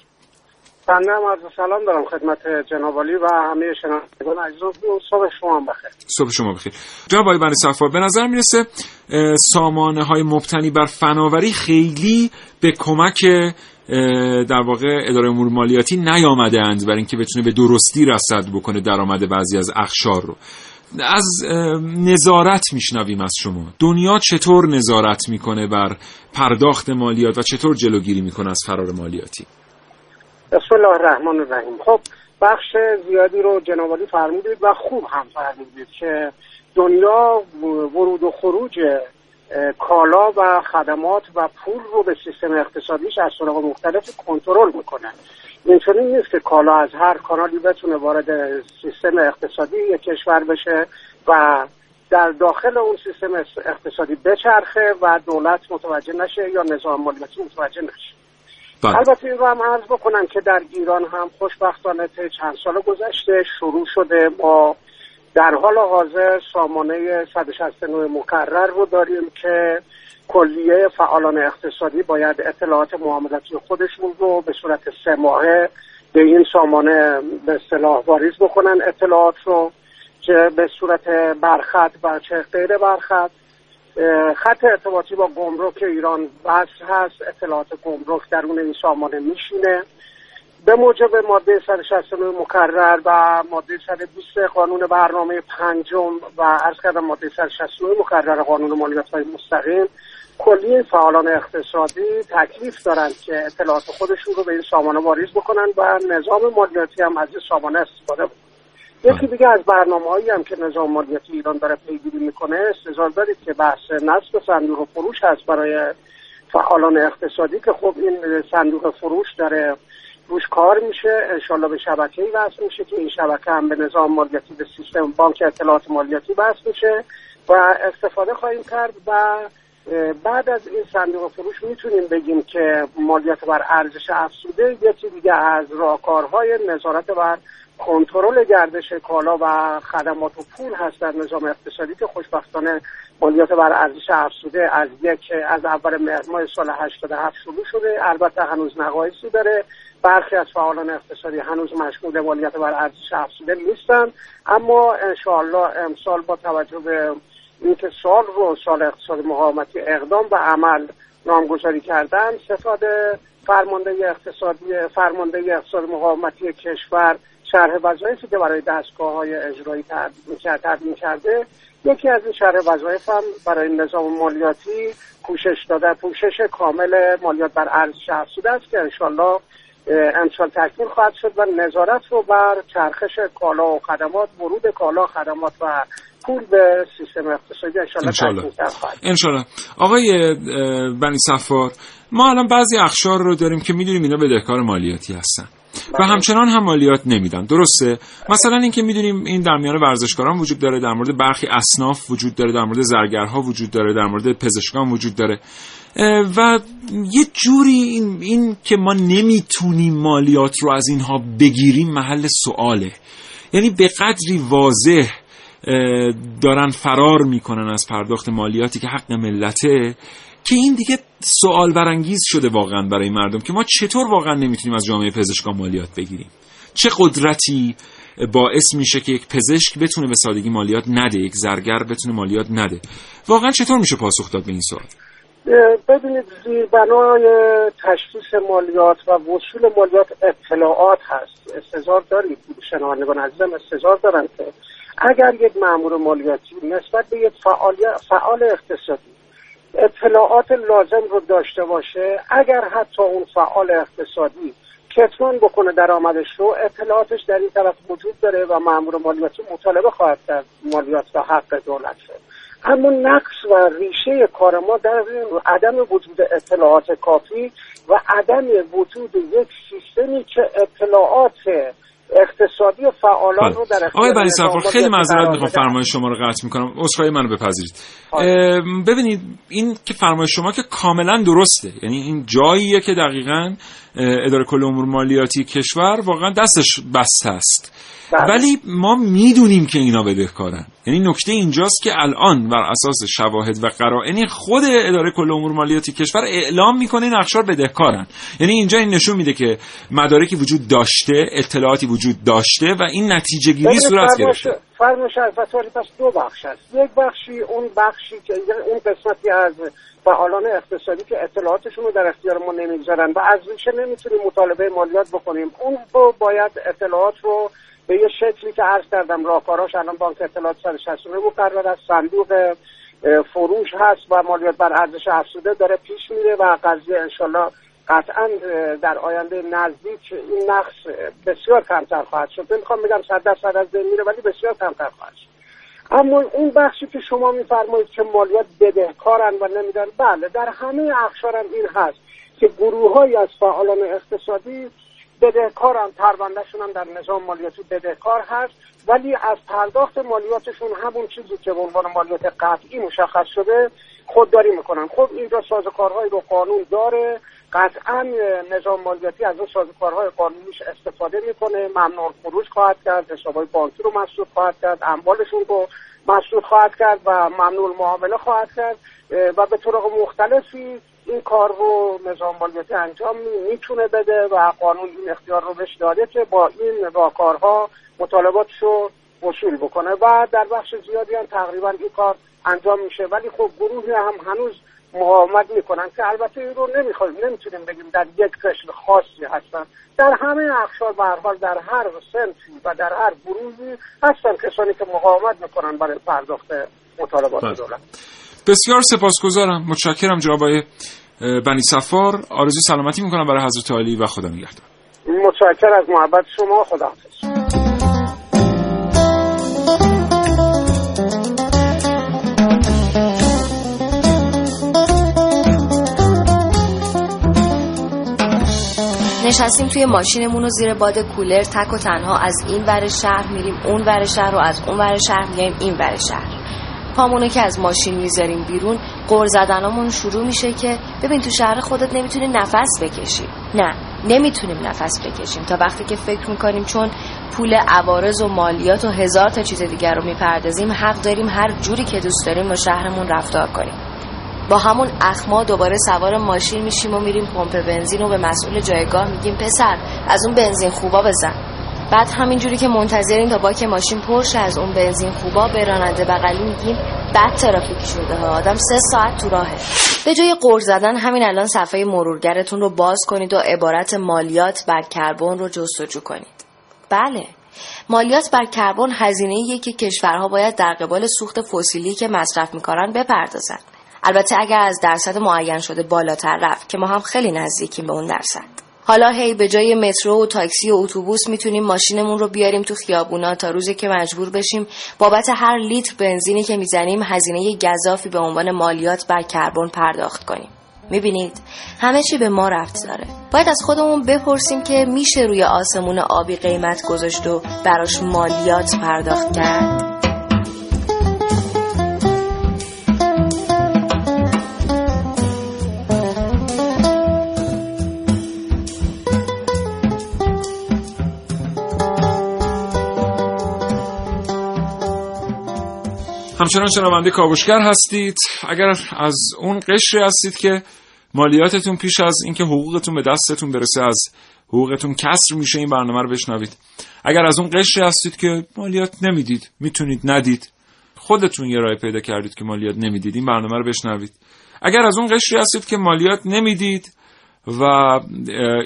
سلام دارم خدمت جناب عالی و همه شنوندگان عزیز، صبح شما بخیر. صبح شما بخیر. جناب آقای بنی صفار، به نظر میرسه سامانه های مبتنی بر فناوری خیلی به کمک در واقع اداره امور مالیاتی نیامده اند برای اینکه بتونه به درستی رصد بکنه درآمد بعضی از اقشار رو. از نظارت میشنویم از شما، دنیا چطور نظارت میکنه بر پرداخت مالیات و چطور جلوگیری میکنه از فرار مالیاتی؟ بسم الله الرحمن الرحیم. خب بخش زیادی رو جناب عالی فرمودید و خوب هم فرمودید که دنیا ورود و خروج کالا و خدمات و پول رو به سیستم اقتصادیش از طرق مختلف کنترل میکنه. اینطوری نیست که کالا از هر کانالی بتونه وارد سیستم اقتصادی یک کشور بشه و در داخل اون سیستم اقتصادی بچرخه و دولت متوجه نشه یا نظام مالیاتی متوجه نشه. باید. البته این رو هم عرض بکنم که در ایران هم خوشبختانه چند سال گذشته شروع شده، ما در حال حاضر سامانه 169 مکرر رو داریم که کلیه فعالان اقتصادی باید اطلاعات معاملاتی خودشون رو به صورت 3 ماهه به این سامانه به اصطلاح واریز بکنن، اطلاعات رو چه به صورت برخط و چه غیر برخط. خط ارتباطی با گمرک ایران وصل هست، اطلاعات گمرک درون این سامانه میشینه. به موجب ماده 169 مکرر و ماده 120 قانون برنامه 5 و عرض کردم ماده 169 مکرر قانون مالیات مستقیم، کلیه فعالان اقتصادی تکلیف دارند که اطلاعات خودشون رو به این سامانه واریز بکنن و نظام مالیاتی هم از این سامانه استفاده بکنن. یکی دیگه از برنامه‌هایی هم که نظام مالیاتی ایران داره پیگیری می‌کنه، استظهار دارید که بحث نصب صندوق فروش هست برای فعالان اقتصادی که خب این صندوق فروش داره روش کار میشه، انشالله به شبکه‌ای وصل میشه که این شبکه هم به نظام مالیاتی، به سیستم بانک اطلاعات مالیاتی وصل میشه و استفاده خواهیم کرد و بعد از این صندوق فروش میتونیم بگیم که مالیات بر ارزش افزوده یکی دیگه از راهکارهای نظارت بر کنترل گردش کالا و خدمات و پول هست در نظام اقتصادی که خوشبختانه مالیات بر ارزش افزوده از اول مهر ماه سال 87 شروع شده. البته هنوز نقایصی داره، برخی از فعالان اقتصادی هنوز مشمول مالیات بر ارزش افزوده نیستن، اما انشاءالله امسال با توجه به اینکه سال رو سال اقتصاد مقاومتی اقدام و عمل نامگذاری کردن، ستاد فرمانده اقتصاد مقاومتی کشور شرح وظایفی که برای دستگاه‌های اجرایی تدوین کرده، یکی از این شرح وظایف هم برای نظام مالیاتی پوشش کامل مالیات بر ارزش افزوده است که انشالله امسال تکمیل خواهد شد و نظارت رو بر چرخش کالا و خدمات، ورود کالا، خدمات و پول به سیستم اقتصادی انشالله تکمیل خواهد. انشالله. آقای بنی صفار، ما الان بعضی اخشار رو داریم که میدونیم اینا بدهکار مالیاتی هستن و همچنان هم مالیات نمیدن، درسته؟ مثلا این که میدونیم این در میان ورزشکاران وجود داره، در مورد برخی اصناف وجود داره، در مورد زرگرها وجود داره، در مورد پزشکان وجود داره و یه جوری این که ما نمیتونیم مالیات رو از اینها بگیریم محل سؤاله. یعنی به قدری واضح دارن فرار میکنن از پرداخت مالیاتی که حق ملته که این دیگه سوال برانگیز شده واقعا برای مردم که ما چطور واقعا نمیتونیم از جامعه پزشکان مالیات بگیریم. چه قدرتی باعث میشه که یک پزشک بتونه به سادگی مالیات نده، یک زرگر بتونه مالیات نده؟ واقعا چطور میشه پاسخ داد به این سوال؟ ببینید، زیربنای تشخیص مالیات و وصول مالیات اطلاعات هست. استظهار دارید، شنوندگان عزیزم استظهار دارن که اگر یک مأمور مالیاتی نسبت به یک فعال اقتصادی اطلاعات لازم رو داشته باشه، اگر حتی اون فعال اقتصادی کتمان بکنه درآمدش رو، اطلاعاتش در این طرف وجود داره و مأمور مالیاتی مطالبه خواهد کرد مالیات و حق دولت شد. اما نقص و ریشه کار ما در عدم وجود اطلاعات کافی و عدم وجود یک سیستمی که اطلاعات اقتصادی و فعالان رو در اختیار. آقای بنی صفار، خیلی معذرت میخوام فرمایش شما رو قطع میکنم، عذرخواهی منو بپذیرید. ببینید، این که فرمایش شما که کاملا درسته، یعنی این جاییه که دقیقاً اداره کل امور مالیاتی کشور واقعا دستش بسته است. ولی ما میدونیم که اینا بدهکارن. یعنی نکته اینجاست که الان بر اساس شواهد و قرائن خود اداره کل امور مالیاتی کشور اعلام میکنه این اخشار بدهکارن. یعنی اینجا این نشون میده که مدارکی وجود داشته، اطلاعاتی وجود داشته و این نتیجه گیری صورت گرفته. فرمایش الفتواری پس دو بخش است. یک بخشی اون بخشی که اون قسمتی از فعالان اقتصادی که اطلاعاتشون رو در اختیار ما نمیذارن و از ریشه نمیتونیم مطالبه مالیات بکنیم. اون رو باید اطلاعات رو به یه شکلی که عرض کردم، راهکاراش الان بانک اطلاعات 160 مقرر است، صندوق فروش هست و مالیات بر ارزش افزوده داره پیش میره و قضیه انشالله قطعا در آینده نزدیک این نقص بسیار کمتر خواهد شد. نمیخوام بگم 100% از بین میره ولی بسیار کمتر خواهد شد. اما اون بخشی که شما میفرمایید که مالیات بدهکارن و نمیدن، بله در همه اقشار هم این هست که گروه‌هایی از فعالان اقتصادی بدهکار هم، پروندهشون هم در نظام مالیاتی بدهکار هست ولی از پرداخت مالیاتشون همون چیزی که به عنوان مالیات قطعی مشخص شده خودداری میکنن. خب اینجا سازوکارهایی رو قانون داره، قطعا نظام مالیاتی از اون سازوکارهای قانونیش استفاده میکنه، ممنوع الخروج خواهد کرد، حسابهای بانکی رو مسدود خواهد کرد، اموالشون رو مسدود خواهد کرد و ممنوع المعامله خواهد کرد و به طرق مختلفی این کار رو نظام مالیاتی انجام میتونه بده و قانون این اختیار رو بهش داده که با این راهکارها مطالباتش رو وصول بکنه و در بخش زیادی هم تقریبا این کار انجام میشه. ولی خب گروهی هم هنوز مقاومت میکنن که البته این رو نمیتونیم بگیم در یک قشر خاصی هستن، در همه اقشار و احوال در هر صنفی و در هر گروهی هستن کسانی که مقاومت میکنن برای پرداخت مطالبات دولت. بسیار سپاسگزارم، متشکرم جناب بنی صفار، آرزوی سلامتی میکنم برای حضرت علی و خدا نگهدار. متشکرم از محبت شما، خداحافظ. نشستیم توی ماشینمون و زیر باد کولر تک و تنها از این ور شهر میریم اون ور شهر و از اون ور شهر میایم این ور شهر. پامونو که از ماشین میذاریم بیرون غر زدنامون شروع میشه که ببین تو شهر خودت نمیتونی نفس بکشی. نه، نمیتونیم نفس بکشیم تا وقتی که فکر میکنیم چون پول عوارض و مالیات و هزار تا چیز دیگر رو میپردازیم حق داریم هر جوری که دوست داریم با شهرمون رفتار کنیم. با همون اخما دوباره سوار ماشین میشیم و میریم پمپ بنزین و به مسئول جایگاه میگیم پسر از اون بنزین خوبا بزن. بعد همینجوری که منتظریم تا باک ماشین پرشه از اون بنزین خوبا، به راننده بغلی میگیم بد ترافیک شده ها، آدم 3 ساعت تو راهه. به جای قرض زدن همین الان صفحه مرورگرتون رو باز کنید و عبارت مالیات بر کربن رو جستجو کنید. بله، مالیات بر کربن هزینه‌ایه که کشورها باید در قبال سوخت فسیلی که مصرف می‌کنن بپردازن. البته اگر از درصد معین شده بالاتر رفت که ما هم خیلی نزدیکیم به اون درصد. حالا هی به جای مترو و تاکسی و اتوبوس میتونیم ماشینمون رو بیاریم تو خیابونا تا روزی که مجبور بشیم بابت هر لیتر بنزینی که میزنیم هزینه گزافی به عنوان مالیات بر کربن پرداخت کنیم. میبینید همه چی به ما ربط داره. باید از خودمون بپرسیم که میشه روی آسمون آبی قیمت گذاشت و براش مالیات پرداخت کرد؟ همچنان شنونده کاوشگر هستید. اگر از اون قشری هستید که مالیاتتون پیش از اینکه حقوقتون به دستتون برسه از حقوقتون کسر میشه، این برنامه رو بشنوید. اگر از اون قشری هستید که مالیات نمیدید، میتونید ندید، خودتون یه راه پیدا کردید که مالیات نمیدید، این برنامه رو بشنوید. اگر از اون قشری هستید که مالیات نمیدید و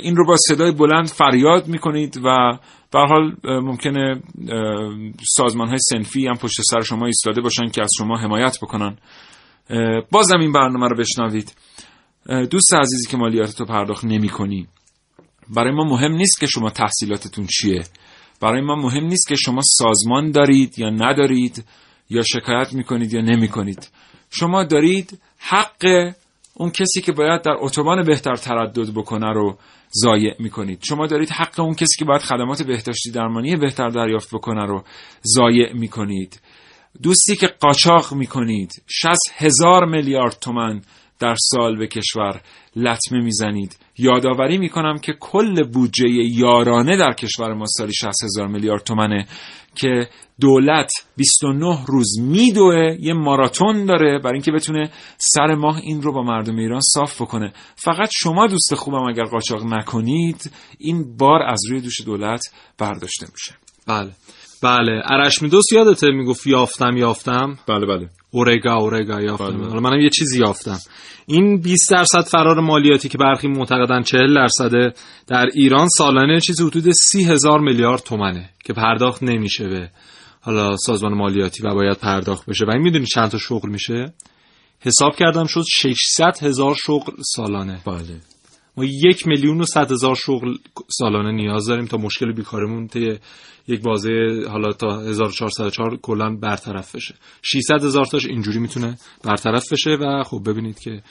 این رو با صدای بلند فریاد میکنید و به هر حال ممکنه سازمان‌های صنفی هم پشت سر شما ایستاده باشن که از شما حمایت بکنن، بازم این برنامه رو بشنوید. دوست عزیزی که مالیاتتو پرداخت نمی‌کنی، برای ما مهم نیست که شما تحصیلاتتون چیه، برای ما مهم نیست که شما سازمان دارید یا ندارید یا شکایت می‌کنید یا نمی‌کنید. شما دارید حق اون کسی که باید در اتوبان بهتر تردد بکنه رو ضایع میکنید. شما دارید حق اون کسی که باید خدمات بهداشتی درمانی بهتر دریافت بکنه رو ضایع میکنید. دوستی که قاچاق میکنید، 60,000 میلیارد تومان در سال به کشور لطمه میزنید. یادآوری میکنم که کل بودجه یارانه در کشور ما سالی 60,000 میلیارد تومنه که دولت 29 روز میدوه، یه ماراتون داره برای اینکه بتونه سر ماه این رو با مردم ایران صاف بکنه. فقط شما دوست خوبم اگر قاچاق نکنید، این بار از روی دوش دولت برداشته میشه. بله بله. ارشمیدس یادته میگفت یافتم؟ بله بله. اورگا یافتم. حالا بله. منم یه چیزی یافتم. این 20% فرار مالیاتی که برخی معتقدن 40% در ایران سالانه چیزی حدود 30,000 میلیارد تومنه که پرداخت نمیشه به حالا سازمان مالیاتی و باید پرداخت بشه. و این میدونی چند تا شغل میشه؟ حساب کردم شد 600,000 شغل سالانه. بله. ما 1,100,000 شغل سالانه نیاز داریم تا مشکل بیکاریمون طی یک بازه حالا تا 1404 کلا برطرف بشه. 600,000 تاش اینجوری میتونه برطرف بشه و خب ببینید که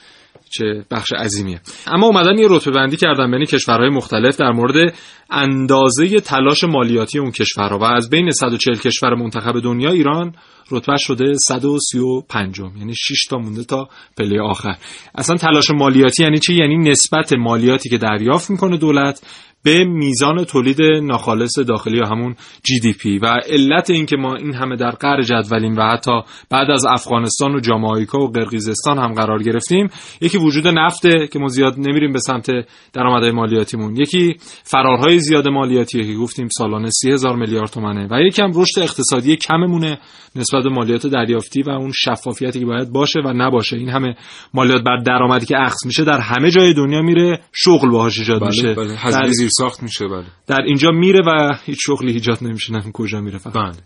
چه بخش عظیمیه. اما اومدن یه رتبه بندی کردن بین کشورهای مختلف در مورد اندازه تلاش مالیاتی اون کشورها و از بین 140 کشور منتخب دنیا ایران رتبه شده 135، یعنی 6 تا مونده تا پله آخر. اصلا تلاش مالیاتی یعنی چی؟ یعنی نسبت مالیاتی که دریافت میکنه دولت به میزان تولید ناخالص داخلی یا همون GDP. و علت این که ما این همه در قعر جدولیم و حتی بعد از افغانستان و جامائیکا و قرقیزستان هم قرار گرفتیم، یکی وجود نفته که ما زیاد نمیریم به سمت درآمدهای مالیاتیمون، یکی فرارهای زیاد مالیاتی که گفتیم سالانه 30,000 میلیارد تومنه، و یکی هم رشد اقتصادی کممونه نسبت به مالیات دریافتی و اون شفافیتی که باید باشه و نباشه. این همه مالیات بر درآمدی که اخذ میشه در همه جای دنیا میره شغل باهاش ایجاد میشه. بله. در ساخت میشه. بله. در اینجا میره و هیچ شغلی ایجاد نمیشه. نه کجا میره فقط. بله.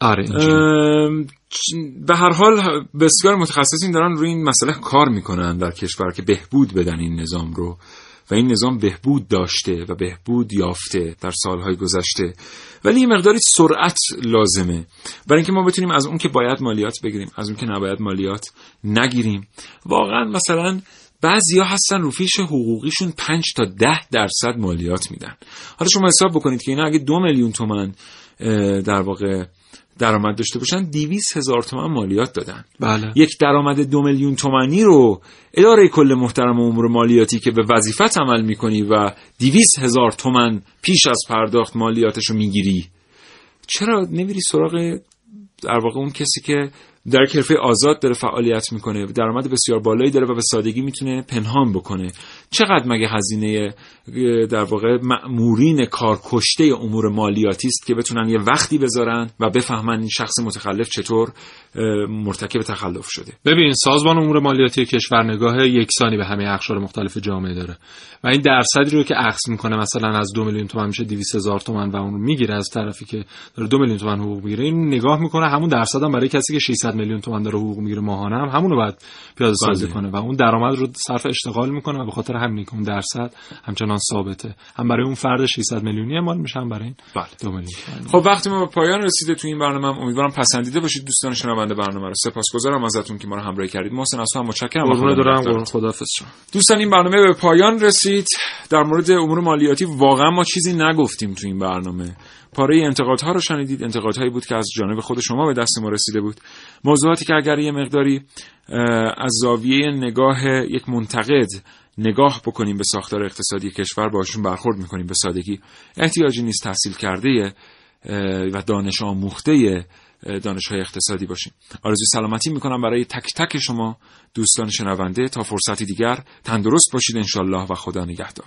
آره. به هر حال بسیار متخصصین دارن روی این مسئله کار میکنن در کشور که بهبود بدن این نظام رو و این نظام بهبود داشته و بهبود یافته در سالهای گذشته، ولی یه مقداری سرعت لازمه برای اینکه ما بتونیم از اون که باید مالیات بگیریم، از اون که نباید مالیات نگیریم. واقعا مثلا بعضیا هستن روفیش حقوقیشون 5-10% مالیات میدن. حالا شما حساب بکنید که اینا اگه 2 میلیون تومان در واقع درآمد داشته باشن، 200,000 تومان مالیات دادن. بله. یک درآمد 2 میلیون تومانی رو اداره کل محترم امور مالیاتی که به وظیفت عمل میکنی و 200,000 تومان پیش از پرداخت مالیاتشو میگیری، چرا نمیری سراغ در واقع اون کسی که در حرفه آزاد داره فعالیت میکنه، درآمد بسیار بالایی داره و به سادگی میتونه پنهان بکنه؟ چقدر مگه هزینه در واقع مأمورین کارکشته امور مالیاتی است که بتونن یه وقتی بذارن و بفهمن این شخص متخلف چطور مرتکب تخلف شده؟ ببین سازمان امور مالیاتی کشور نگاه یکسانی به همه اقشار مختلف جامعه داره و این درصدی رو که اخذ میکنه مثلا از 2 میلیون تومان میشه 200,000 تومان و اون رو میگیره از طرفی که داره 2 میلیون تومان حقوق میگیره، این نگاه میکنه همون درصدام برای کسی که 600 میلیون تومان داره حقوق میگیره ماهانه هم همون رو بعد پیاده سازی کنه و اون درآمد رو صرف اشتغال میکنه و به خاطر 0.1% همچنان ثابته، هم برای اون فرد 600 میلیونی اعمال میشه، هم برای این 2 میلیون. خب وقتی ما به پایان رسیده تو این برنامه، امیدوارم پسندیده باشید دوستان شنونده برنامه رو. سپاسگزارم ازتون که ما رو همراهی کردید. محسن اصلا متشکرم. قربون دارم، خداحافظ شما. دوستان این برنامه به پایان رسید. در مورد امور مالیاتی واقعا ما چیزی نگفتیم تو این برنامه. پاره انتقادها رو شنیدید، انتقادهایی بود که از جانب خود شما به دست ما رسیده بود، موضوعاتی که اگر یه مقداری از زاویه نگاه یک منتقد نگاه بکنیم به ساختار اقتصادی کشور باشون برخورد میکنیم. به سادگی احتیاجی نیست تحصیل کرده و دانش آموخته دانش‌های اقتصادی باشیم. آرزوی سلامتی میکنم برای تک تک شما دوستان شنونده. تا فرصتی دیگر تندرست باشید انشالله و خدا نگهدار.